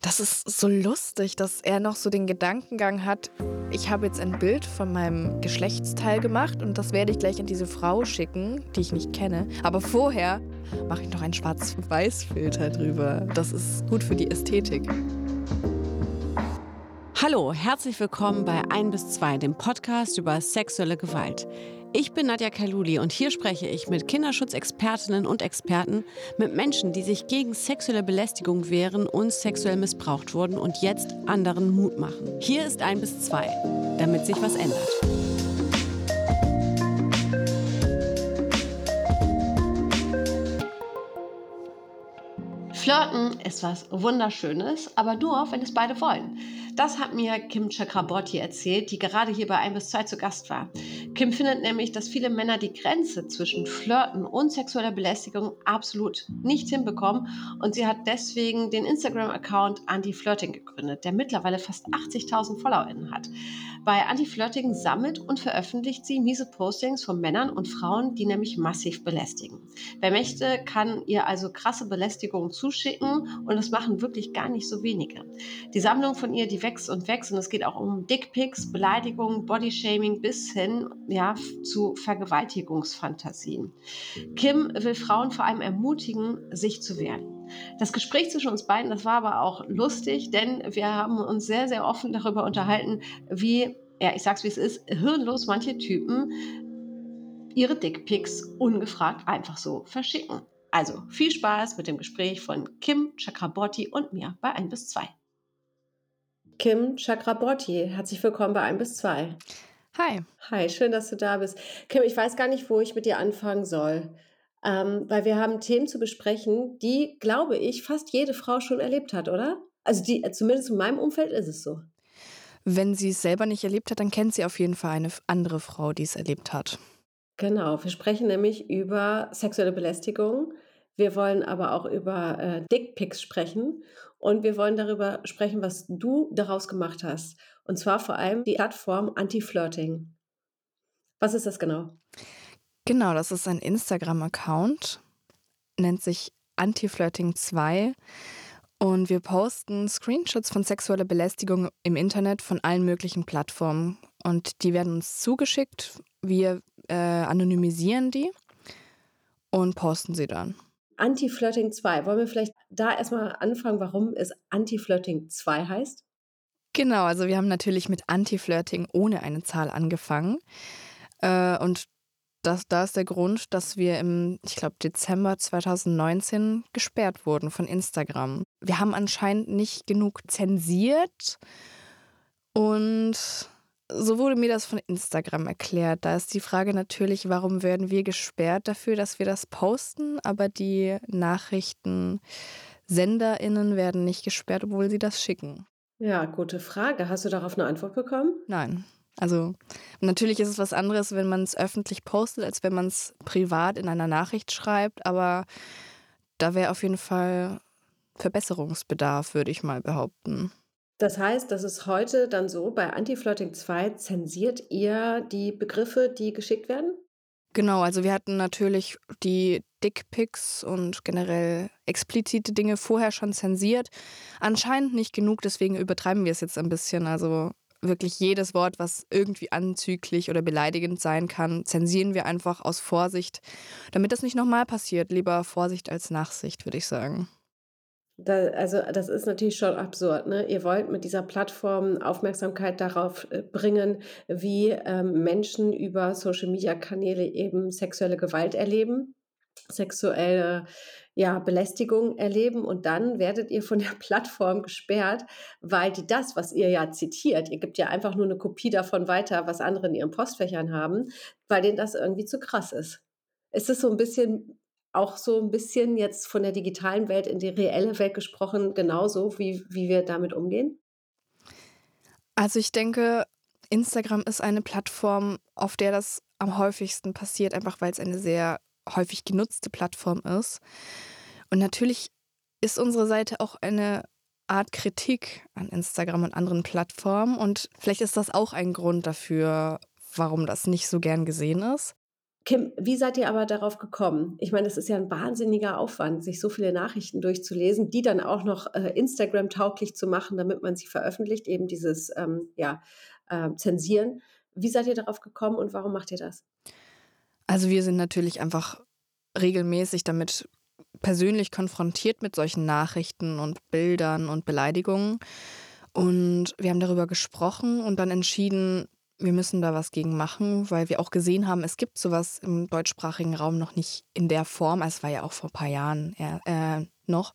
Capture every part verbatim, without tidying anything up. Das ist so lustig, dass er noch so den Gedankengang hat, ich habe jetzt ein Bild von meinem Geschlechtsteil gemacht und das werde ich gleich an diese Frau schicken, die ich nicht kenne. Aber vorher mache ich noch einen Schwarz-Weiß-Filter drüber. Das ist gut für die Ästhetik. Hallo, herzlich willkommen bei eins bis zwei, dem Podcast über sexuelle Gewalt. Ich bin Nadja Kaluli und hier spreche ich mit Kinderschutzexpertinnen und Experten, mit Menschen, die sich gegen sexuelle Belästigung wehren und sexuell missbraucht wurden und jetzt anderen Mut machen. Hier ist eins bis zwei, damit sich was ändert. Flirten ist was Wunderschönes, aber nur, wenn es beide wollen. Das hat mir Kim Chakraborty erzählt, die gerade hier bei eins bis zwei zu Gast war. Kim findet nämlich, dass viele Männer die Grenze zwischen Flirten und sexueller Belästigung absolut nicht hinbekommen und sie hat deswegen den Instagram-Account Anti-Flirting gegründet, der mittlerweile fast achtzigtausend FollowerInnen hat. Bei Anti-Flirting sammelt und veröffentlicht sie miese Postings von Männern und Frauen, die nämlich massiv belästigen. Wer möchte, kann ihr also krasse Belästigungen zuschicken. schicken und das machen wirklich gar nicht so wenige. Die Sammlung von ihr, die wächst und wächst und es geht auch um Dickpics, Beleidigungen, Bodyshaming bis hin ja, zu Vergewaltigungsfantasien. Kim will Frauen vor allem ermutigen, sich zu wehren. Das Gespräch zwischen uns beiden, das war aber auch lustig, denn wir haben uns sehr, sehr offen darüber unterhalten, wie, ja, ich sag's wie es ist, hirnlos manche Typen ihre Dickpics ungefragt einfach so verschicken. Also viel Spaß mit dem Gespräch von Kim Chakraborty und mir bei eins bis zwei. Kim Chakraborty, herzlich willkommen bei eins bis zwei. Hi. Hi, schön, dass du da bist. Kim, ich weiß gar nicht, wo ich mit dir anfangen soll, ähm, weil wir haben Themen zu besprechen, die, glaube ich, fast jede Frau schon erlebt hat, oder? Also die, zumindest in meinem Umfeld ist es so. Wenn sie es selber nicht erlebt hat, dann kennt sie auf jeden Fall eine andere Frau, die es erlebt hat. Genau, wir sprechen nämlich über sexuelle Belästigung, wir wollen aber auch über äh, Dickpics sprechen und wir wollen darüber sprechen, was du daraus gemacht hast. Und zwar vor allem die Plattform Anti-Flirting. Was ist das genau? Genau, das ist ein Instagram-Account, nennt sich Antiflirting zwei. Und wir posten Screenshots von sexueller Belästigung im Internet von allen möglichen Plattformen. Und die werden uns zugeschickt. Wir äh, anonymisieren die und posten sie dann. Anti-Flirting zwei. Wollen wir vielleicht da erstmal anfangen, warum es Anti-Flirting zwei heißt? Genau, also wir haben natürlich mit Anti-Flirting ohne eine Zahl angefangen. Äh, und das, da ist der Grund, dass wir im, ich glaube, Dezember zweitausendneunzehn gesperrt wurden von Instagram. Wir haben anscheinend nicht genug zensiert und so wurde mir das von Instagram erklärt. Da ist die Frage natürlich, warum werden wir gesperrt dafür, dass wir das posten, aber die NachrichtensenderInnen werden nicht gesperrt, obwohl sie das schicken. Ja, gute Frage. Hast du darauf eine Antwort bekommen? Nein. Also natürlich ist es was anderes, wenn man es öffentlich postet, als wenn man es privat in einer Nachricht schreibt, aber da wäre auf jeden Fall Verbesserungsbedarf, würde ich mal behaupten. Das heißt, das ist heute dann so, bei Anti-Flirting zwei zensiert ihr die Begriffe, die geschickt werden? Genau, also wir hatten natürlich die Dickpics und generell explizite Dinge vorher schon zensiert. Anscheinend nicht genug, deswegen übertreiben wir es jetzt ein bisschen. Also wirklich jedes Wort, was irgendwie anzüglich oder beleidigend sein kann, zensieren wir einfach aus Vorsicht, damit das nicht nochmal passiert. Lieber Vorsicht als Nachsicht, würde ich sagen. Da, also das ist natürlich schon absurd, ne? Ihr wollt mit dieser Plattform Aufmerksamkeit darauf bringen, wie ähm, Menschen über Social-Media-Kanäle eben sexuelle Gewalt erleben, sexuelle ja, Belästigung erleben und dann werdet ihr von der Plattform gesperrt, weil die das, was ihr ja zitiert, ihr gebt ja einfach nur eine Kopie davon weiter, was andere in ihren Postfächern haben, weil denen das irgendwie zu krass ist. Ist es so ein bisschen... auch so ein bisschen jetzt von der digitalen Welt in die reelle Welt gesprochen, genauso wie, wie wir damit umgehen? Also ich denke, Instagram ist eine Plattform, auf der das am häufigsten passiert, einfach weil es eine sehr häufig genutzte Plattform ist. Und natürlich ist unsere Seite auch eine Art Kritik an Instagram und anderen Plattformen. Und vielleicht ist das auch ein Grund dafür, warum das nicht so gern gesehen ist. Kim, wie seid ihr aber darauf gekommen? Ich meine, es ist ja ein wahnsinniger Aufwand, sich so viele Nachrichten durchzulesen, die dann auch noch äh, Instagram-tauglich zu machen, damit man sie veröffentlicht, eben dieses ähm, ja, äh, Zensieren. Wie seid ihr darauf gekommen und warum macht ihr das? Also wir sind natürlich einfach regelmäßig damit persönlich konfrontiert mit solchen Nachrichten und Bildern und Beleidigungen. Und wir haben darüber gesprochen und dann entschieden, wir müssen da was gegen machen, weil wir auch gesehen haben, es gibt sowas im deutschsprachigen Raum noch nicht in der Form. Es war ja auch vor ein paar Jahren äh, noch.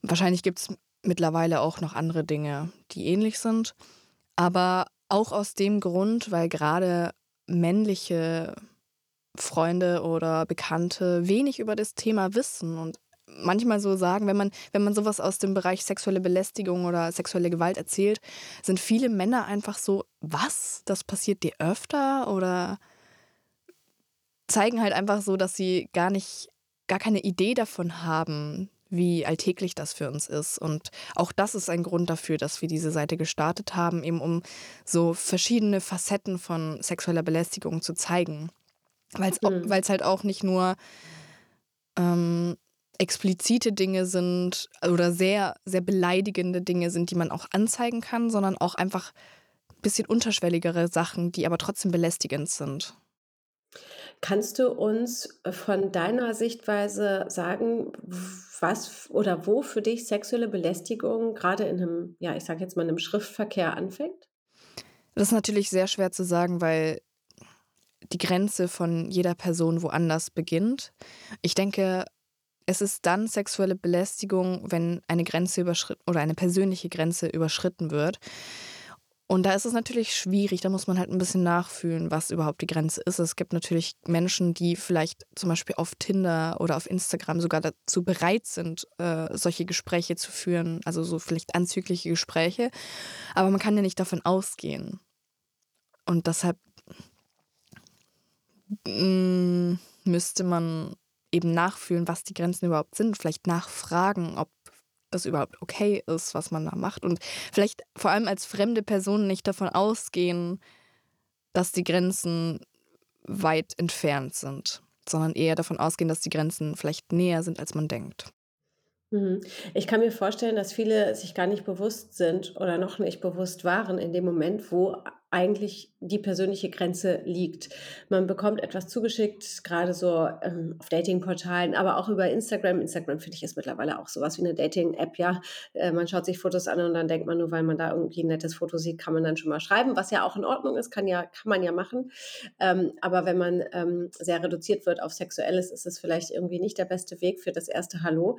Wahrscheinlich gibt es mittlerweile auch noch andere Dinge, die ähnlich sind. Aber auch aus dem Grund, weil gerade männliche Freunde oder Bekannte wenig über das Thema wissen und manchmal so sagen, wenn man, wenn man sowas aus dem Bereich sexuelle Belästigung oder sexuelle Gewalt erzählt, sind viele Männer einfach so, was? Das passiert dir öfter? Oder zeigen halt einfach so, dass sie gar nicht, gar keine Idee davon haben, wie alltäglich das für uns ist. Und auch das ist ein Grund dafür, dass wir diese Seite gestartet haben, eben um so verschiedene Facetten von sexueller Belästigung zu zeigen. Weil es mhm. halt auch nicht nur ähm, explizite Dinge sind oder sehr, sehr beleidigende Dinge sind, die man auch anzeigen kann, sondern auch einfach ein bisschen unterschwelligere Sachen, die aber trotzdem belästigend sind. Kannst du uns von deiner Sichtweise sagen, was oder wo für dich sexuelle Belästigung gerade in einem, ja, ich sag jetzt mal, in einem Schriftverkehr anfängt? Das ist natürlich sehr schwer zu sagen, weil die Grenze von jeder Person woanders beginnt. Ich denke, es ist dann sexuelle Belästigung, wenn eine Grenze überschritten oder eine persönliche Grenze überschritten wird. Und da ist es natürlich schwierig, da muss man halt ein bisschen nachfühlen, was überhaupt die Grenze ist. Es gibt natürlich Menschen, die vielleicht zum Beispiel auf Tinder oder auf Instagram sogar dazu bereit sind, äh, solche Gespräche zu führen, also so vielleicht anzügliche Gespräche. Aber man kann ja nicht davon ausgehen. Und deshalb mh, müsste man eben nachfühlen, was die Grenzen überhaupt sind, vielleicht nachfragen, ob das überhaupt okay ist, was man da macht und vielleicht vor allem als fremde Person nicht davon ausgehen, dass die Grenzen weit entfernt sind, sondern eher davon ausgehen, dass die Grenzen vielleicht näher sind, als man denkt. Ich kann mir vorstellen, dass viele sich gar nicht bewusst sind oder noch nicht bewusst waren in dem Moment, wo eigentlich die persönliche Grenze liegt. Man bekommt etwas zugeschickt, gerade so ähm, auf Datingportalen, aber auch über Instagram. Instagram, finde ich, ist mittlerweile auch sowas wie eine Dating-App, ja. Äh, man schaut sich Fotos an und dann denkt man, nur weil man da irgendwie ein nettes Foto sieht, kann man dann schon mal schreiben, was ja auch in Ordnung ist, kann ja, kann man ja machen. Ähm, aber wenn man ähm, sehr reduziert wird auf Sexuelles, ist es vielleicht irgendwie nicht der beste Weg für das erste Hallo.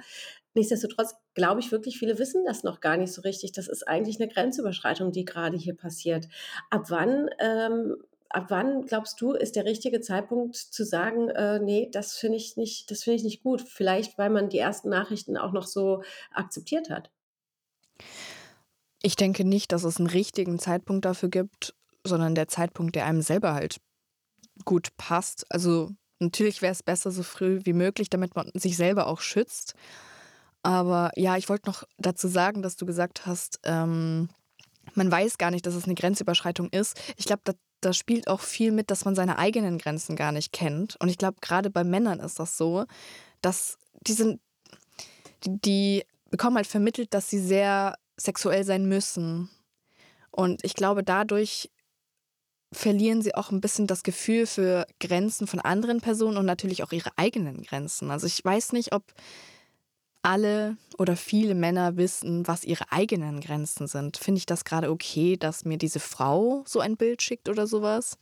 Nichtsdestotrotz glaube ich wirklich, viele wissen das noch gar nicht so richtig. Das ist eigentlich eine Grenzüberschreitung, die gerade hier passiert. Ab wann, ähm, ab wann glaubst du, ist der richtige Zeitpunkt zu sagen, äh, nee, das finde ich nicht, das finde ich nicht gut? Vielleicht, weil man die ersten Nachrichten auch noch so akzeptiert hat. Ich denke nicht, dass es einen richtigen Zeitpunkt dafür gibt, sondern der Zeitpunkt, der einem selber halt gut passt. Also natürlich wäre es besser, so früh wie möglich, damit man sich selber auch schützt. Aber ja, ich wollte noch dazu sagen, dass du gesagt hast, ähm, man weiß gar nicht, dass es eine Grenzüberschreitung ist. Ich glaube, da, da spielt auch viel mit, dass man seine eigenen Grenzen gar nicht kennt. Und ich glaube, gerade bei Männern ist das so, dass die sind, die, die bekommen halt vermittelt, dass sie sehr sexuell sein müssen. Und ich glaube, dadurch verlieren sie auch ein bisschen das Gefühl für Grenzen von anderen Personen und natürlich auch ihre eigenen Grenzen. Also ich weiß nicht, ob alle oder viele Männer wissen, was ihre eigenen Grenzen sind. Finde ich das gerade okay, dass mir diese Frau so ein Bild schickt oder sowas?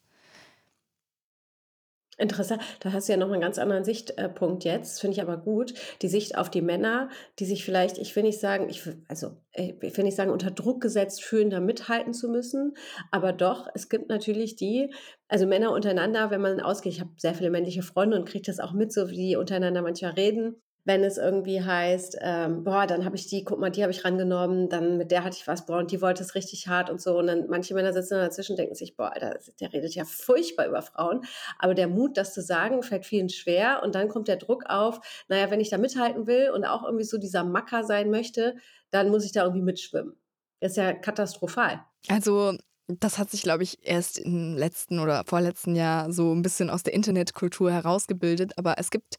Interessant, da hast du ja nochmal einen ganz anderen Sichtpunkt jetzt, finde ich aber gut, die Sicht auf die Männer, die sich vielleicht, ich will nicht sagen, ich will, also ich will nicht sagen, unter Druck gesetzt fühlen, da mithalten zu müssen, aber doch, es gibt natürlich die, also Männer untereinander, wenn man ausgeht, ich habe sehr viele männliche Freunde und kriege das auch mit, so wie die untereinander manchmal reden. Wenn es irgendwie heißt, ähm, boah, dann habe ich die, guck mal, die habe ich rangenommen, dann mit der hatte ich was, boah, und die wollte es richtig hart und so. Und dann manche Männer sitzen dazwischen und denken sich, boah, Alter, der redet ja furchtbar über Frauen. Aber der Mut, das zu sagen, fällt vielen schwer. Und dann kommt der Druck auf, naja, wenn ich da mithalten will und auch irgendwie so dieser Macker sein möchte, dann muss ich da irgendwie mitschwimmen. Das ist ja katastrophal. Also Das hat sich, glaube ich, erst im letzten oder vorletzten Jahr so ein bisschen aus der Internetkultur herausgebildet. Aber es gibt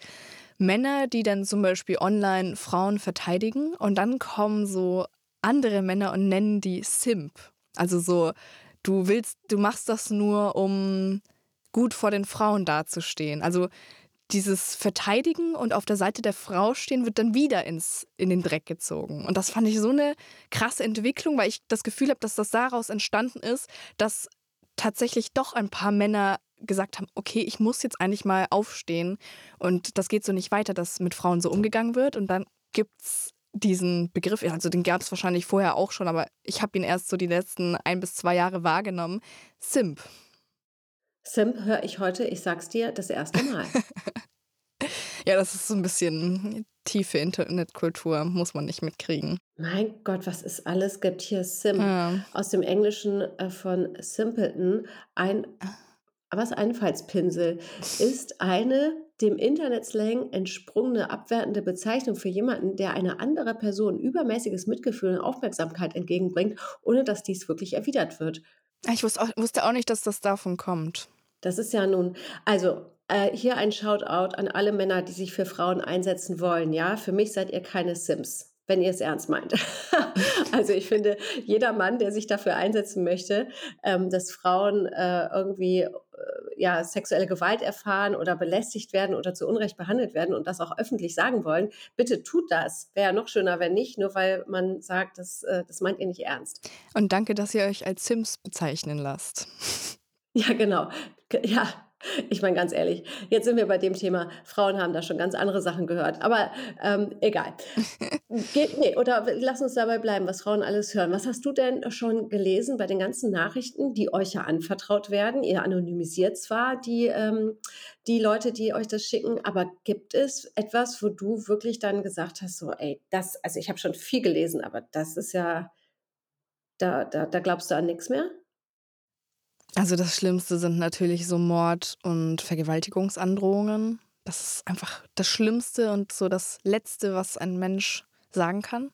Männer, die dann zum Beispiel online Frauen verteidigen und dann kommen so andere Männer und nennen die Simp. Also so, du willst, du machst das nur, um gut vor den Frauen dazustehen. Also dieses Verteidigen und auf der Seite der Frau stehen wird dann wieder ins, in den Dreck gezogen. Und das fand ich so eine krasse Entwicklung, weil ich das Gefühl habe, dass das daraus entstanden ist, dass tatsächlich doch ein paar Männer gesagt haben, okay, ich muss jetzt eigentlich mal aufstehen und das geht so nicht weiter, dass mit Frauen so umgegangen wird. Und dann gibt's diesen Begriff, also den gab es wahrscheinlich vorher auch schon, aber ich habe ihn erst so die letzten ein bis zwei Jahre wahrgenommen, Simp. Simp höre ich heute, ich sag's dir, das erste Mal. Ja, das ist so ein bisschen tiefe Internetkultur, muss man nicht mitkriegen. Mein Gott, was es alles gibt hier, Simp. Ja. Aus dem Englischen von Simpleton, ein, was Einfallspinsel, ist eine dem Internetslang entsprungene abwertende Bezeichnung für jemanden, der einer anderen Person übermäßiges Mitgefühl und Aufmerksamkeit entgegenbringt, ohne dass dies wirklich erwidert wird. Ich wusste auch, wusste auch nicht, dass das davon kommt. Das ist ja nun, also äh, hier ein Shoutout an alle Männer, die sich für Frauen einsetzen wollen. Ja, für mich seid ihr keine Sims, wenn ihr es ernst meint. Also ich finde, jeder Mann, der sich dafür einsetzen möchte, ähm, dass Frauen äh, irgendwie äh, ja sexuelle Gewalt erfahren oder belästigt werden oder zu Unrecht behandelt werden und das auch öffentlich sagen wollen, bitte tut das. Wäre ja noch schöner, wenn nicht, nur weil man sagt, das, äh, das meint ihr nicht ernst. Und danke, dass ihr euch als Sims bezeichnen lasst. Ja, genau. Ja, ich meine ganz ehrlich, jetzt sind wir bei dem Thema, Frauen haben da schon ganz andere Sachen gehört, aber ähm, egal. Ge- nee, oder lass uns dabei bleiben, was Frauen alles hören. Was hast du denn schon gelesen bei den ganzen Nachrichten, die euch ja anvertraut werden? Ihr anonymisiert zwar die, ähm, die Leute, die euch das schicken, aber gibt es etwas, wo du wirklich dann gesagt hast, so ey, das, also ich habe schon viel gelesen, aber das ist ja, da, da, da glaubst du an nichts mehr? Also das Schlimmste sind natürlich so Mord- und Vergewaltigungsandrohungen. Das ist einfach das Schlimmste und so das Letzte, was ein Mensch sagen kann.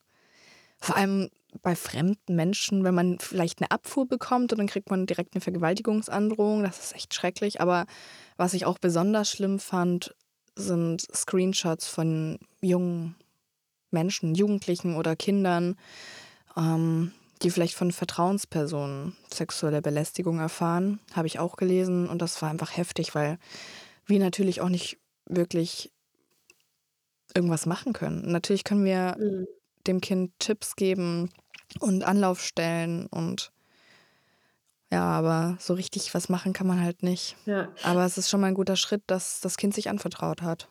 Vor allem bei fremden Menschen, wenn man vielleicht eine Abfuhr bekommt und dann kriegt man direkt eine Vergewaltigungsandrohung. Das ist echt schrecklich. Aber was ich auch besonders schlimm fand, sind Screenshots von jungen Menschen, Jugendlichen oder Kindern, ähm, die vielleicht von Vertrauenspersonen sexuelle Belästigung erfahren, habe ich auch gelesen. Und das war einfach heftig, weil wir natürlich auch nicht wirklich irgendwas machen können. Natürlich können wir mhm. dem Kind Tipps geben und Anlaufstellen und ja, aber so richtig was machen kann man halt nicht. Ja. Aber es ist schon mal ein guter Schritt, dass das Kind sich anvertraut hat.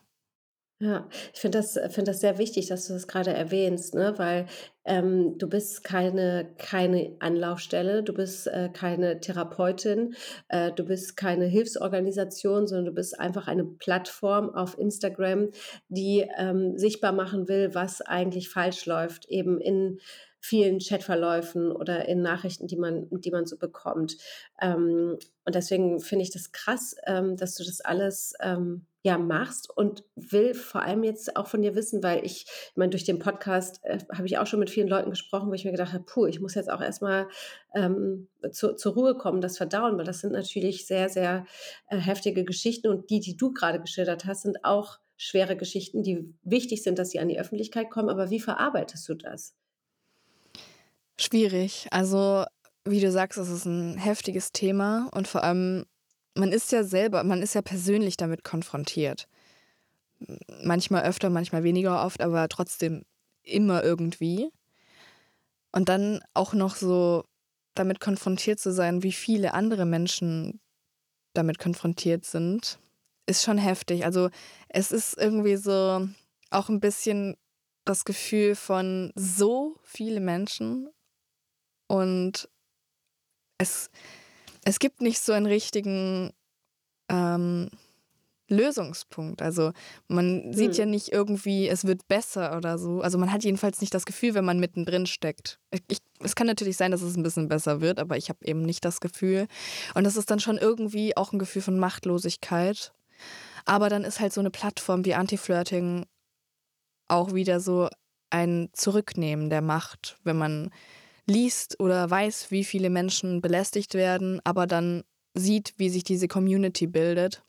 Ja, ich finde das, finde das sehr wichtig, dass du das gerade erwähnst, ne? Weil ähm, du bist keine, keine Anlaufstelle, du bist äh, keine Therapeutin, äh, du bist keine Hilfsorganisation, sondern du bist einfach eine Plattform auf Instagram, die ähm, sichtbar machen will, was eigentlich falsch läuft, eben in vielen Chatverläufen oder in Nachrichten, die man, die man so bekommt. Ähm, und deswegen finde ich das krass, ähm, dass du das alles... Ähm, ja, machst und will vor allem jetzt auch von dir wissen, weil ich, ich meine, durch den Podcast äh, habe ich auch schon mit vielen Leuten gesprochen, wo ich mir gedacht habe, puh, ich muss jetzt auch erstmal ähm, zu, zur Ruhe kommen, das verdauen, weil das sind natürlich sehr, sehr äh, heftige Geschichten und die, die du gerade geschildert hast, sind auch schwere Geschichten, die wichtig sind, dass sie an die Öffentlichkeit kommen, aber wie verarbeitest du das? Schwierig, also wie du sagst, es ist ein heftiges Thema und vor allem man ist ja selber, man ist ja persönlich damit konfrontiert. Manchmal öfter, manchmal weniger oft, aber trotzdem immer irgendwie. Und dann auch noch so damit konfrontiert zu sein, wie viele andere Menschen damit konfrontiert sind, ist schon heftig. Also es ist irgendwie so auch ein bisschen das Gefühl von so viele Menschen und es... Es gibt nicht so einen richtigen ähm, Lösungspunkt. Also man sieht hm. ja nicht irgendwie, es wird besser oder so. Also man hat jedenfalls nicht das Gefühl, wenn man mittendrin steckt. Ich, es kann natürlich sein, dass es ein bisschen besser wird, aber ich habe eben nicht das Gefühl. Und das ist dann schon irgendwie auch ein Gefühl von Machtlosigkeit. Aber dann ist halt so eine Plattform wie Anti-Flirting auch wieder so ein Zurücknehmen der Macht, wenn man liest oder weiß, wie viele Menschen belästigt werden, aber dann sieht, wie sich diese Community bildet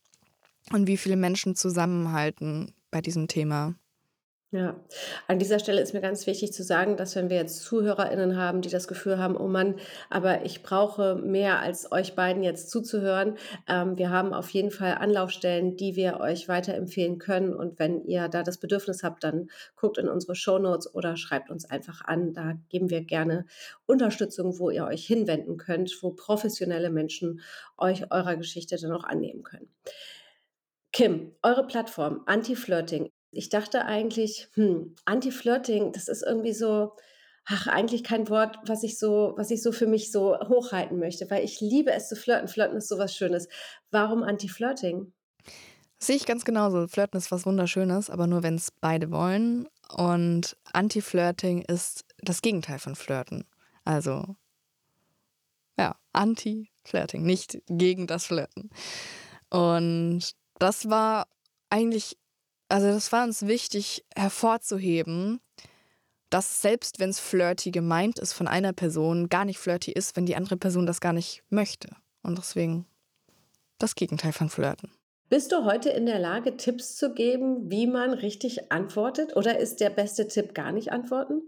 und wie viele Menschen zusammenhalten bei diesem Thema. Ja, an dieser Stelle ist mir ganz wichtig zu sagen, dass wenn wir jetzt ZuhörerInnen haben, die das Gefühl haben, oh Mann, aber ich brauche mehr als euch beiden jetzt zuzuhören. Ähm, wir haben auf jeden Fall Anlaufstellen, die wir euch weiterempfehlen können, und wenn ihr da das Bedürfnis habt, dann guckt in unsere Shownotes oder schreibt uns einfach an. Da geben wir gerne Unterstützung, wo ihr euch hinwenden könnt, wo professionelle Menschen euch eurer Geschichte dann auch annehmen können. Kim, eure Plattform Anti-Flirting. Ich dachte eigentlich, hm, Anti-Flirting, das ist irgendwie so, ach, eigentlich kein Wort, was ich so, was ich so für mich so hochhalten möchte, weil ich liebe es zu flirten. Flirten ist sowas Schönes. Warum Anti-Flirting? Das sehe ich ganz genauso. Flirten ist was Wunderschönes, aber nur, wenn es beide wollen. Und Anti-Flirting ist das Gegenteil von Flirten. Also, ja, Anti-Flirting, nicht gegen das Flirten. Und das war eigentlich... Also das war uns wichtig hervorzuheben, dass selbst wenn es flirty gemeint ist von einer Person, gar nicht flirty ist, wenn die andere Person das gar nicht möchte. Und deswegen das Gegenteil von Flirten. Bist du heute in der Lage, Tipps zu geben, wie man richtig antwortet? Oder ist der beste Tipp gar nicht antworten?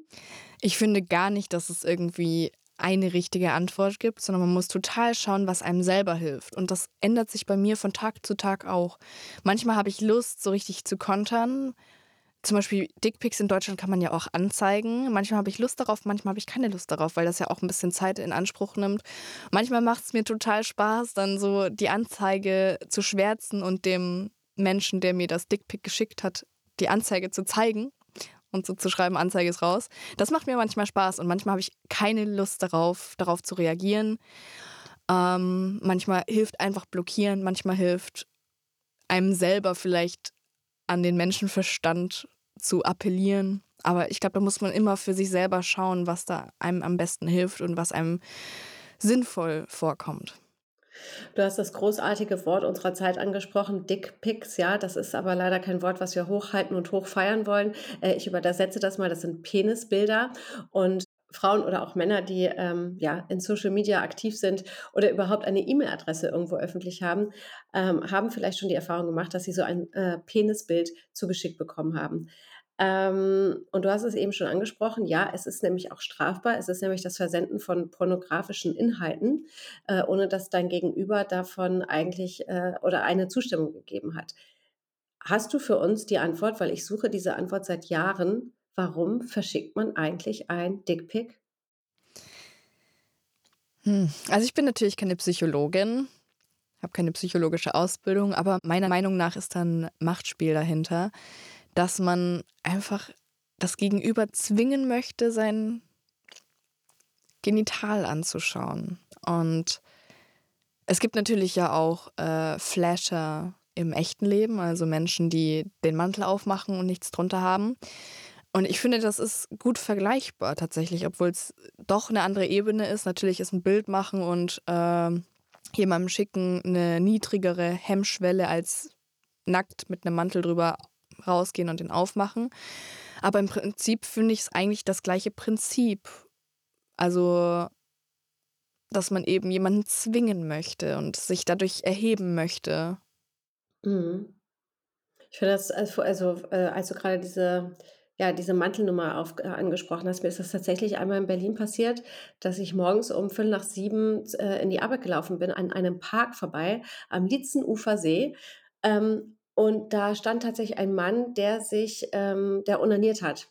Ich finde gar nicht, dass es irgendwie eine richtige Antwort gibt, sondern man muss total schauen, was einem selber hilft. Und das ändert sich bei mir von Tag zu Tag auch. Manchmal habe ich Lust, so richtig zu kontern. Zum Beispiel Dickpics in Deutschland kann man ja auch anzeigen. Manchmal habe ich Lust darauf, manchmal habe ich keine Lust darauf, weil das ja auch ein bisschen Zeit in Anspruch nimmt. Manchmal macht es mir total Spaß, dann so die Anzeige zu schwärzen und dem Menschen, der mir das Dickpic geschickt hat, die Anzeige zu zeigen. Und so zu schreiben, Anzeige ist raus. Das macht mir manchmal Spaß und manchmal habe ich keine Lust darauf, darauf zu reagieren. Ähm, manchmal hilft einfach blockieren, manchmal hilft einem selber vielleicht an den Menschenverstand zu appellieren. Aber ich glaube, da muss man immer für sich selber schauen, was da einem am besten hilft und was einem sinnvoll vorkommt. Du hast das großartige Wort unserer Zeit angesprochen, Dickpics, ja, das ist aber leider kein Wort, was wir hochhalten und hochfeiern wollen. Äh, ich übersetze das mal, das sind Penisbilder, und Frauen oder auch Männer, die ähm, ja, in Social Media aktiv sind oder überhaupt eine E-Mail-Adresse irgendwo öffentlich haben, ähm, haben vielleicht schon die Erfahrung gemacht, dass sie so ein äh, Penisbild zugeschickt bekommen haben. Ähm, und du hast es eben schon angesprochen, ja, es ist nämlich auch strafbar, es ist nämlich das Versenden von pornografischen Inhalten, äh, ohne dass dein Gegenüber davon eigentlich äh, oder eine Zustimmung gegeben hat. Hast du für uns die Antwort, weil ich suche diese Antwort seit Jahren, warum verschickt man eigentlich ein Dickpic? Hm. Also ich bin natürlich keine Psychologin, habe keine psychologische Ausbildung, aber meiner Meinung nach ist da ein Machtspiel dahinter, dass man einfach das Gegenüber zwingen möchte, sein Genital anzuschauen. Und es gibt natürlich ja auch äh, Flasher im echten Leben, also Menschen, die den Mantel aufmachen und nichts drunter haben. Und ich finde, das ist gut vergleichbar tatsächlich, obwohl es doch eine andere Ebene ist. Natürlich ist ein Bild machen und äh, jemandem schicken eine niedrigere Hemmschwelle als nackt mit einem Mantel drüber rausgehen und den aufmachen. Aber im Prinzip finde ich es eigentlich das gleiche Prinzip. Also, dass man eben jemanden zwingen möchte und sich dadurch erheben möchte. Mhm. Ich finde das, also, also äh, als du gerade diese... ja, diese Mantelnummer auf, äh, angesprochen hast. Mir ist das tatsächlich einmal in Berlin passiert, dass ich morgens um Viertel nach sieben äh, in die Arbeit gelaufen bin, an einem Park vorbei, am Lietzenufersee. Ähm, und da stand tatsächlich ein Mann, der sich, ähm, der onaniert hat.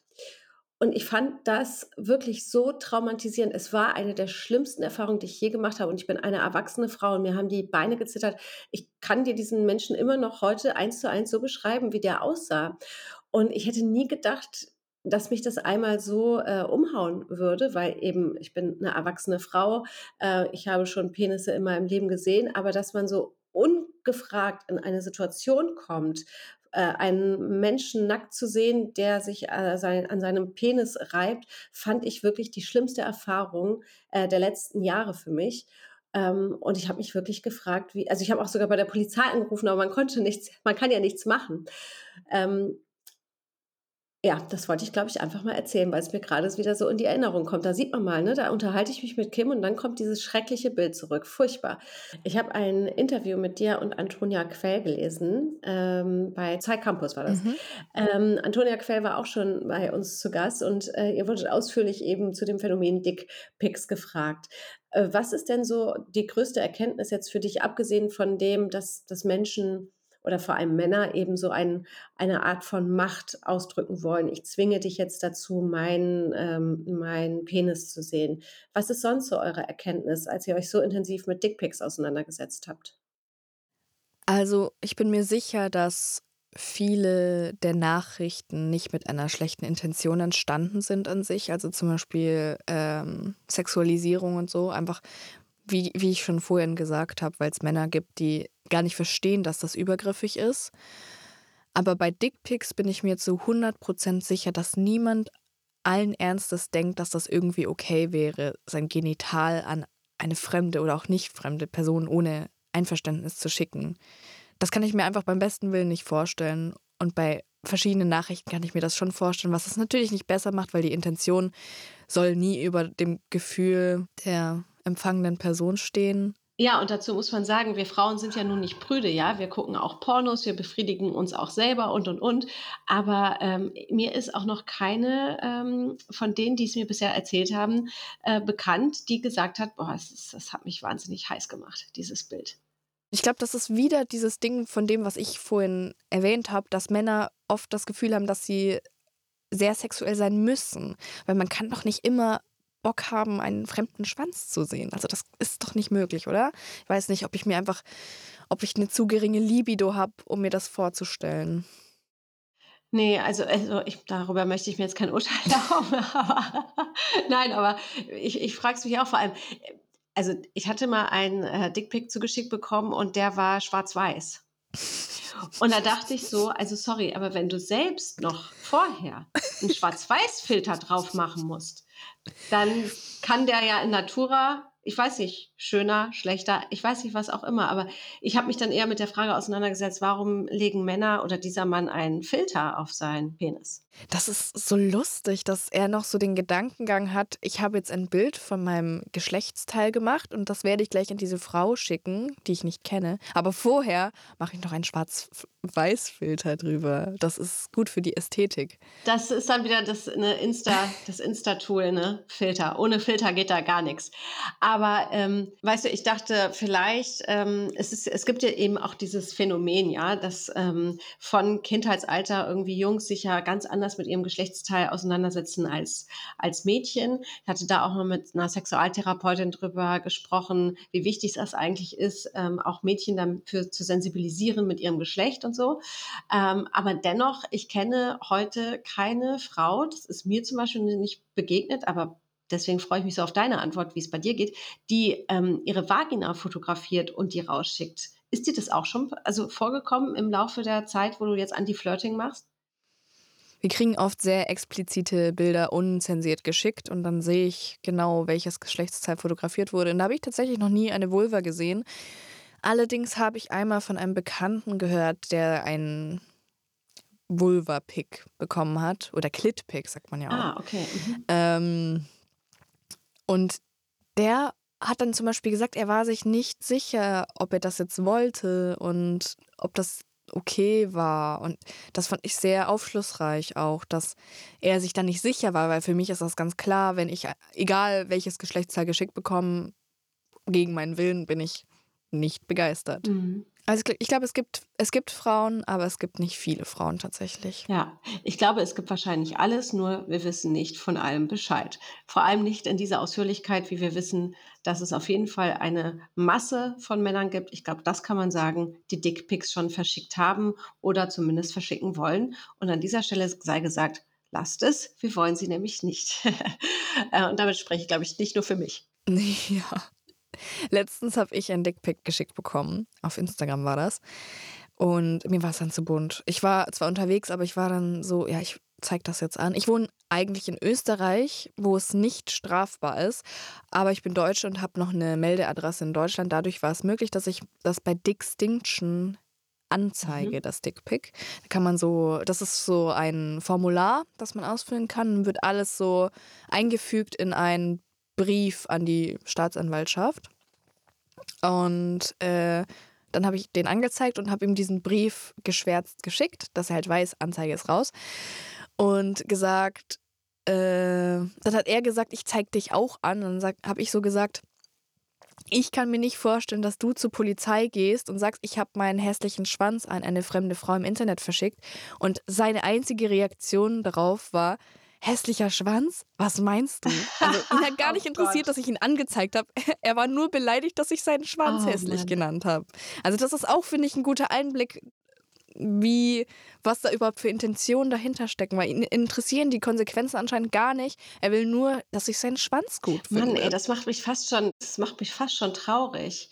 Und ich fand das wirklich so traumatisierend. Es war eine der schlimmsten Erfahrungen, die ich je gemacht habe. Und ich bin eine erwachsene Frau und mir haben die Beine gezittert. Ich kann dir diesen Menschen immer noch heute eins zu eins so beschreiben, wie der aussah. Und ich hätte nie gedacht, dass mich das einmal so äh, umhauen würde, weil eben ich bin eine erwachsene Frau, äh, ich habe schon Penisse in meinem Leben gesehen, aber dass man so ungefragt in eine Situation kommt, äh, einen Menschen nackt zu sehen, der sich äh, sein, an seinem Penis reibt, fand ich wirklich die schlimmste Erfahrung äh, der letzten Jahre für mich. Ähm, und ich habe mich wirklich gefragt, wie, also ich habe auch sogar bei der Polizei angerufen, aber man konnte nichts, man kann ja nichts machen. Ähm, Ja, das wollte ich, glaube ich, einfach mal erzählen, weil es mir gerade wieder so in die Erinnerung kommt. Da sieht man mal, ne, da unterhalte ich mich mit Kim und dann kommt dieses schreckliche Bild zurück. Furchtbar. Ich habe ein Interview mit dir und Antonia Quell gelesen, ähm, bei Zeit Campus war das. Mhm. Ähm, Antonia Quell war auch schon bei uns zu Gast und äh, ihr wurdet ausführlich eben zu dem Phänomen Dickpics gefragt. Äh, was ist denn so die größte Erkenntnis jetzt für dich, abgesehen von dem, dass, dass Menschen... oder vor allem Männer eben so ein, eine Art von Macht ausdrücken wollen. Ich zwinge dich jetzt dazu, meinen ähm, mein Penis zu sehen. Was ist sonst so eure Erkenntnis, als ihr euch so intensiv mit Dickpics auseinandergesetzt habt? Also ich bin mir sicher, dass viele der Nachrichten nicht mit einer schlechten Intention entstanden sind an sich. Also zum Beispiel ähm, Sexualisierung und so. Einfach, wie, wie ich schon vorhin gesagt habe, weil es Männer gibt, die gar nicht verstehen, dass das übergriffig ist. Aber bei Dickpics bin ich mir zu hundert Prozent sicher, dass niemand allen Ernstes denkt, dass das irgendwie okay wäre, sein Genital an eine fremde oder auch nicht fremde Person ohne Einverständnis zu schicken. Das kann ich mir einfach beim besten Willen nicht vorstellen. Und bei verschiedenen Nachrichten kann ich mir das schon vorstellen, was es natürlich nicht besser macht, weil die Intention soll nie über dem Gefühl der empfangenden Person stehen. Ja, und dazu muss man sagen, wir Frauen sind ja nun nicht prüde, ja, wir gucken auch Pornos, wir befriedigen uns auch selber und, und, und, aber ähm, mir ist auch noch keine ähm, von denen, die es mir bisher erzählt haben, äh, bekannt, die gesagt hat, boah, das, ist, das hat mich wahnsinnig heiß gemacht, dieses Bild. Ich glaube, das ist wieder dieses Ding von dem, was ich vorhin erwähnt habe, dass Männer oft das Gefühl haben, dass sie sehr sexuell sein müssen, weil man kann doch nicht immer Bock haben, einen fremden Schwanz zu sehen. Also das ist doch nicht möglich, oder? Ich weiß nicht, ob ich mir einfach, ob ich eine zu geringe Libido habe, um mir das vorzustellen. Nee, also, also ich, darüber möchte ich mir jetzt kein Urteil erlauben. Aber, nein, aber ich, ich frage es mich auch vor allem. Also ich hatte mal einen äh, Dickpic zugeschickt bekommen und der war schwarz-weiß. Und da dachte ich so, also sorry, aber wenn du selbst noch vorher einen Schwarz-Weiß-Filter drauf machen musst, dann kann der ja in Natura, ich weiß nicht, schöner, schlechter, ich weiß nicht, was auch immer. Aber ich habe mich dann eher mit der Frage auseinandergesetzt, warum legen Männer oder dieser Mann einen Filter auf seinen Penis? Das ist so lustig, dass er noch so den Gedankengang hat, ich habe jetzt ein Bild von meinem Geschlechtsteil gemacht und das werde ich gleich an diese Frau schicken, die ich nicht kenne. Aber vorher mache ich noch einen Schwarz-Weiß-Filter drüber. Das ist gut für die Ästhetik. Das ist dann wieder das, ne, Insta, das Insta-Tool, ne? Filter. Ohne Filter geht da gar nichts. Aber ähm, weißt du, ich dachte vielleicht, ähm, es, ist, es gibt ja eben auch dieses Phänomen, ja, dass ähm, von Kindheitsalter irgendwie Jungs sich ja ganz anders mit ihrem Geschlechtsteil auseinandersetzen als, als Mädchen. Ich hatte da auch mal mit einer Sexualtherapeutin drüber gesprochen, wie wichtig es eigentlich ist, ähm, auch Mädchen dafür zu sensibilisieren mit ihrem Geschlecht und so. Ähm, aber dennoch, ich kenne heute keine Frau, das ist mir zum Beispiel nicht begegnet, aber deswegen freue ich mich so auf deine Antwort, wie es bei dir geht, die ähm, ihre Vagina fotografiert und die rausschickt. Ist dir das auch schon also vorgekommen im Laufe der Zeit, wo du jetzt Anti-Flirting machst? Wir kriegen oft sehr explizite Bilder unzensiert geschickt und dann sehe ich genau, welches Geschlechtsteil fotografiert wurde. Und da habe ich tatsächlich noch nie eine Vulva gesehen. Allerdings habe ich einmal von einem Bekannten gehört, der einen Vulva-Pic bekommen hat. Oder Clit-Pic, sagt man ja auch. Ah, okay. Mhm. Ähm, und der hat dann zum Beispiel gesagt, er war sich nicht sicher, ob er das jetzt wollte und ob das okay war, und das fand ich sehr aufschlussreich auch, dass er sich da nicht sicher war, weil für mich ist das ganz klar, wenn ich, egal welches Geschlechtsteil geschickt bekomme, gegen meinen Willen bin ich nicht begeistert. Mhm. Also ich glaube, es gibt, es gibt Frauen, aber es gibt nicht viele Frauen tatsächlich. Ja, ich glaube, es gibt wahrscheinlich alles, nur wir wissen nicht von allem Bescheid. Vor allem nicht in dieser Ausführlichkeit, wie wir wissen, dass es auf jeden Fall eine Masse von Männern gibt. Ich glaube, das kann man sagen, die Dickpics schon verschickt haben oder zumindest verschicken wollen. Und an dieser Stelle sei gesagt, lasst es, wir wollen sie nämlich nicht. Und damit spreche ich, glaube ich, nicht nur für mich. Ja. Letztens habe ich ein Dickpic geschickt bekommen, auf Instagram war das, und mir war es dann zu bunt. Ich war zwar unterwegs, aber ich war dann so, ja, ich zeige das jetzt an. Ich wohne eigentlich in Österreich, wo es nicht strafbar ist, aber ich bin Deutsche und habe noch eine Meldeadresse in Deutschland. Dadurch war es möglich, dass ich das bei Dickstinction Anzeige, mhm. das Dickpic. Da kann man so, das ist so ein Formular, das man ausfüllen kann. Dann wird alles so eingefügt in einen Brief an die Staatsanwaltschaft. Und äh, dann habe ich den angezeigt und habe ihm diesen Brief geschwärzt geschickt, dass er halt weiß, Anzeige ist raus. Und gesagt, äh, dann hat er gesagt, ich zeig dich auch an. Und dann habe ich so gesagt, ich kann mir nicht vorstellen, dass du zur Polizei gehst und sagst, ich habe meinen hässlichen Schwanz an eine fremde Frau im Internet verschickt. Und seine einzige Reaktion darauf war, hässlicher Schwanz? Was meinst du? Also ihn hat gar nicht oh interessiert, Gott. Dass ich ihn angezeigt habe. Er war nur beleidigt, dass ich seinen Schwanz oh, hässlich Mann. genannt habe. Also das ist auch, finde ich, ein guter Einblick, wie, was da überhaupt für Intentionen dahinter stecken, weil ihn interessieren die Konsequenzen anscheinend gar nicht. Er will nur, dass ich seinen Schwanz gut finde. Mann, ey, das macht mich fast schon, das macht mich fast schon traurig.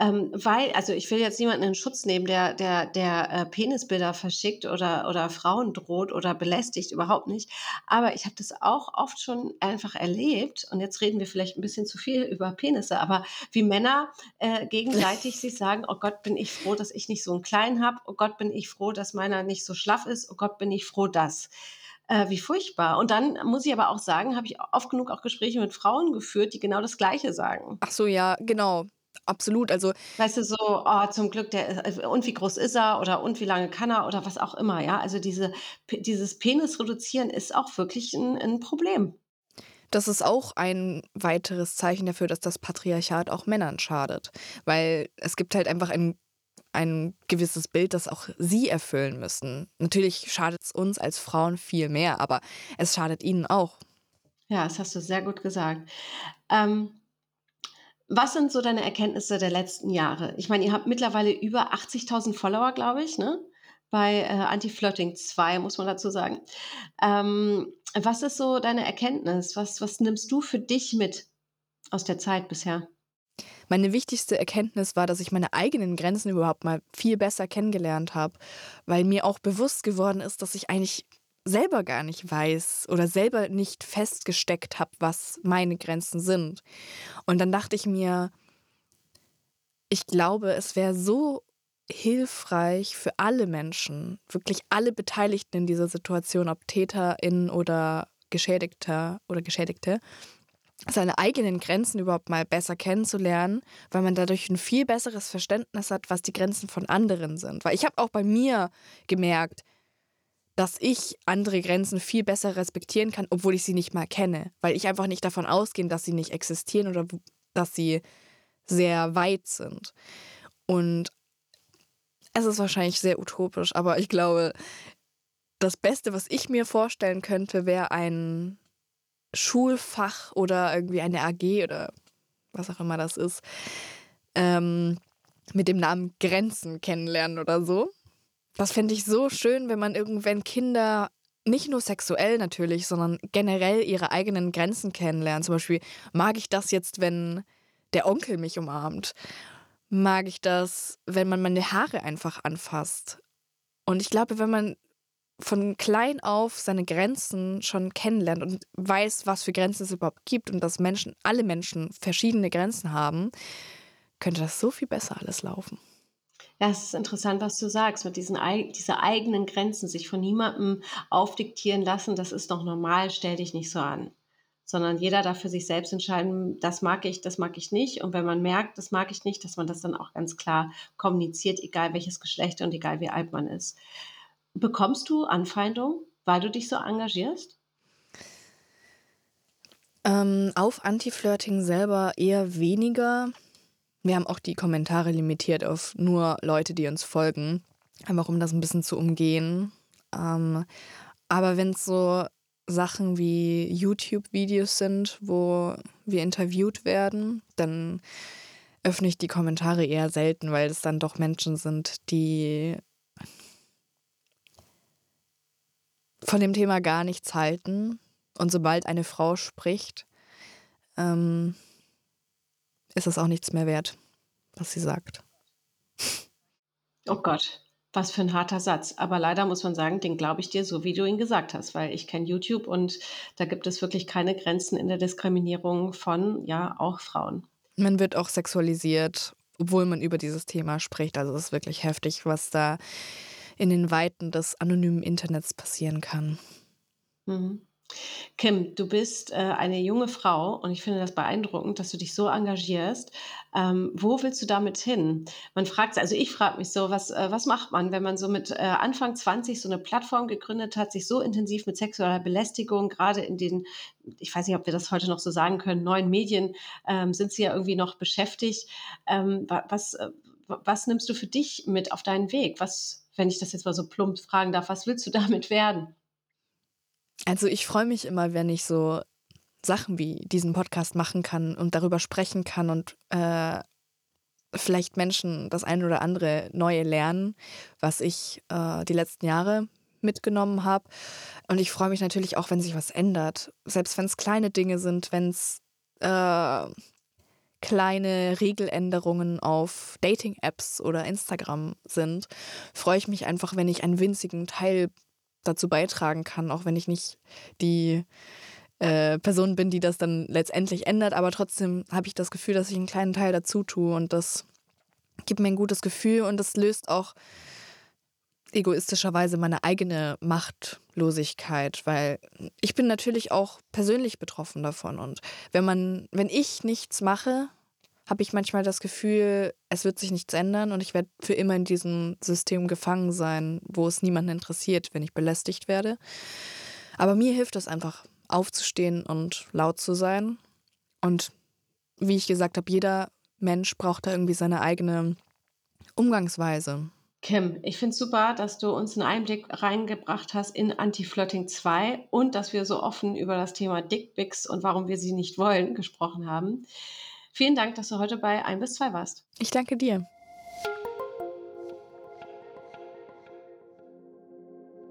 Ähm, weil, also ich will jetzt niemanden in Schutz nehmen, der, der, der äh, Penisbilder verschickt oder, oder Frauen droht oder belästigt, überhaupt nicht. Aber ich habe das auch oft schon einfach erlebt. Und jetzt reden wir vielleicht ein bisschen zu viel über Penisse, aber wie Männer äh, gegenseitig sich sagen, oh Gott, bin ich froh, dass ich nicht so einen kleinen habe. Oh Gott, bin ich froh, dass meiner nicht so schlaff ist. Oh Gott, bin ich froh, dass... Äh, wie furchtbar. Und dann muss ich aber auch sagen, habe ich oft genug auch Gespräche mit Frauen geführt, die genau das Gleiche sagen. Ach so, ja, genau. Absolut, also... Weißt du, so, oh, zum Glück, der, und wie groß ist er oder und wie lange kann er oder was auch immer, ja? Also diese, dieses Penis-Reduzieren ist auch wirklich ein, ein Problem. Das ist auch ein weiteres Zeichen dafür, dass das Patriarchat auch Männern schadet. Weil es gibt halt einfach ein, ein gewisses Bild, das auch sie erfüllen müssen. Natürlich schadet es uns als Frauen viel mehr, aber es schadet ihnen auch. Ja, das hast du sehr gut gesagt. Ähm... Was sind so deine Erkenntnisse der letzten Jahre? Ich meine, ihr habt mittlerweile über achtzigtausend Follower, glaube ich, ne? Bei äh, Anti-Flirting zwei, muss man dazu sagen. Ähm, was ist so deine Erkenntnis? Was, was nimmst du für dich mit aus der Zeit bisher? Meine wichtigste Erkenntnis war, dass ich meine eigenen Grenzen überhaupt mal viel besser kennengelernt habe, weil mir auch bewusst geworden ist, dass ich eigentlich selber gar nicht weiß oder selber nicht festgesteckt habe, was meine Grenzen sind. Und dann dachte ich mir, ich glaube, es wäre so hilfreich für alle Menschen, wirklich alle Beteiligten in dieser Situation, ob TäterInnen oder Geschädigter oder Geschädigte, seine eigenen Grenzen überhaupt mal besser kennenzulernen, weil man dadurch ein viel besseres Verständnis hat, was die Grenzen von anderen sind. Weil ich habe auch bei mir gemerkt, dass ich andere Grenzen viel besser respektieren kann, obwohl ich sie nicht mal kenne. Weil ich einfach nicht davon ausgehe, dass sie nicht existieren oder dass sie sehr weit sind. Und es ist wahrscheinlich sehr utopisch, aber ich glaube, das Beste, was ich mir vorstellen könnte, wäre ein Schulfach oder irgendwie eine A G oder was auch immer das ist, ähm, mit dem Namen Grenzen kennenlernen oder so. Das fände ich so schön, wenn man irgendwann Kinder nicht nur sexuell natürlich, sondern generell ihre eigenen Grenzen kennenlernen. Zum Beispiel, mag ich das jetzt, wenn der Onkel mich umarmt? Mag ich das, wenn man meine Haare einfach anfasst? Und ich glaube, wenn man von klein auf seine Grenzen schon kennenlernt und weiß, was für Grenzen es überhaupt gibt und dass Menschen, alle Menschen verschiedene Grenzen haben, könnte das so viel besser alles laufen. Ja, es ist interessant, was du sagst, mit diesen diese eigenen Grenzen, sich von niemandem aufdiktieren lassen, das ist doch normal, stell dich nicht so an. Sondern jeder darf für sich selbst entscheiden, das mag ich, das mag ich nicht. Und wenn man merkt, das mag ich nicht, dass man das dann auch ganz klar kommuniziert, egal welches Geschlecht und egal wie alt man ist. Bekommst du Anfeindung, weil du dich so engagierst? Ähm, auf Anti-Flirting selber eher weniger. Wir haben auch die Kommentare limitiert auf nur Leute, die uns folgen, einfach um das ein bisschen zu umgehen. Ähm, aber wenn es so Sachen wie YouTube-Videos sind, wo wir interviewt werden, dann öffne ich die Kommentare eher selten, weil es dann doch Menschen sind, die von dem Thema gar nichts halten. Und sobald eine Frau spricht, ähm, ist das auch nichts mehr wert, was sie sagt. Oh Gott, was für ein harter Satz. Aber leider muss man sagen, den glaube ich dir, so wie du ihn gesagt hast, weil ich kenne YouTube und da gibt es wirklich keine Grenzen in der Diskriminierung von, ja, auch Frauen. Man wird auch sexualisiert obwohl man über dieses Thema spricht. Also es ist wirklich heftig, was da in den Weiten des anonymen Internets passieren kann. Mhm. Kim, du bist äh, eine junge Frau und ich finde das beeindruckend, dass du dich so engagierst. Ähm, wo willst du damit hin? Man fragt, also ich frage mich so, was, äh, was macht man, wenn man so mit äh, Anfang zwanzig so eine Plattform gegründet hat, sich so intensiv mit sexueller Belästigung, gerade in den, ich weiß nicht, ob wir das heute noch so sagen können, neuen Medien, ähm, sind sie ja irgendwie noch beschäftigt. Ähm, was, äh, was nimmst du für dich mit auf deinen Weg? Was, wenn ich das jetzt mal so plump fragen darf, was willst du damit werden? Also ich freue mich immer, wenn ich so Sachen wie diesen Podcast machen kann und darüber sprechen kann und äh, vielleicht Menschen das ein oder andere Neue lernen, was ich äh, die letzten Jahre mitgenommen habe. Und ich freue mich natürlich auch, wenn sich was ändert. Selbst wenn es kleine Dinge sind, wenn es äh, kleine Regeländerungen auf Dating-Apps oder Instagram sind, freue ich mich einfach, wenn ich einen winzigen Teil dazu beitragen kann, auch wenn ich nicht die äh, Person bin, die das dann letztendlich ändert, aber trotzdem habe ich das Gefühl, dass ich einen kleinen Teil dazu tue und das gibt mir ein gutes Gefühl und das löst auch egoistischerweise meine eigene Machtlosigkeit, weil ich bin natürlich auch persönlich betroffen davon und wenn man, wenn ich nichts mache, habe ich manchmal das Gefühl, es wird sich nichts ändern und ich werde für immer in diesem System gefangen sein, wo es niemanden interessiert, wenn ich belästigt werde. Aber mir hilft das einfach, aufzustehen und laut zu sein. Und wie ich gesagt habe, jeder Mensch braucht da irgendwie seine eigene Umgangsweise. Kim, ich finde es super, dass du uns einen Einblick reingebracht hast in Anti-Flirting zwei und dass wir so offen über das Thema Dickpics und warum wir sie nicht wollen gesprochen haben. Vielen Dank, dass du heute bei eins bis zwei warst. Ich danke dir.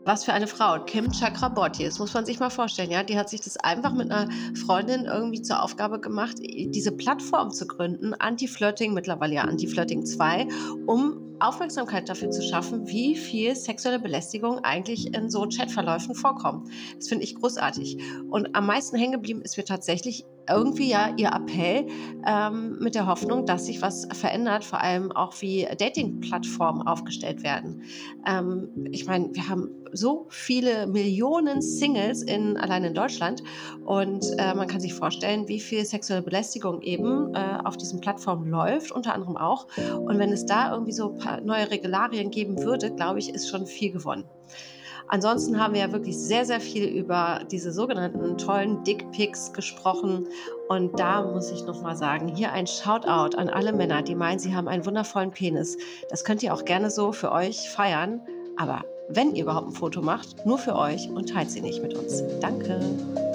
Was für eine Frau, Kim Chakraborty, das muss man sich mal vorstellen, ja, die hat sich das einfach mit einer Freundin irgendwie zur Aufgabe gemacht, diese Plattform zu gründen, Anti-Flirting, mittlerweile ja Anti-Flirting zwei, um Aufmerksamkeit dafür zu schaffen, wie viel sexuelle Belästigung eigentlich in so Chatverläufen vorkommt. Das finde ich großartig. Und am meisten hängen geblieben ist mir tatsächlich irgendwie ja ihr Appell ähm, mit der Hoffnung, dass sich was verändert, vor allem auch wie Dating-Plattformen aufgestellt werden. Ähm, ich meine, wir haben so viele Millionen Singles in, allein in Deutschland und äh, man kann sich vorstellen, wie viel sexuelle Belästigung eben äh, auf diesen Plattformen läuft, unter anderem auch. Und wenn es da irgendwie so neue Regularien geben würde, glaube ich, ist schon viel gewonnen. Ansonsten haben wir ja wirklich sehr, sehr viel über diese sogenannten tollen Dickpics gesprochen. Und da muss ich nochmal sagen, hier ein Shoutout an alle Männer, die meinen, sie haben einen wundervollen Penis. Das könnt ihr auch gerne so für euch feiern. Aber wenn ihr überhaupt ein Foto macht, nur für euch und teilt sie nicht mit uns. Danke!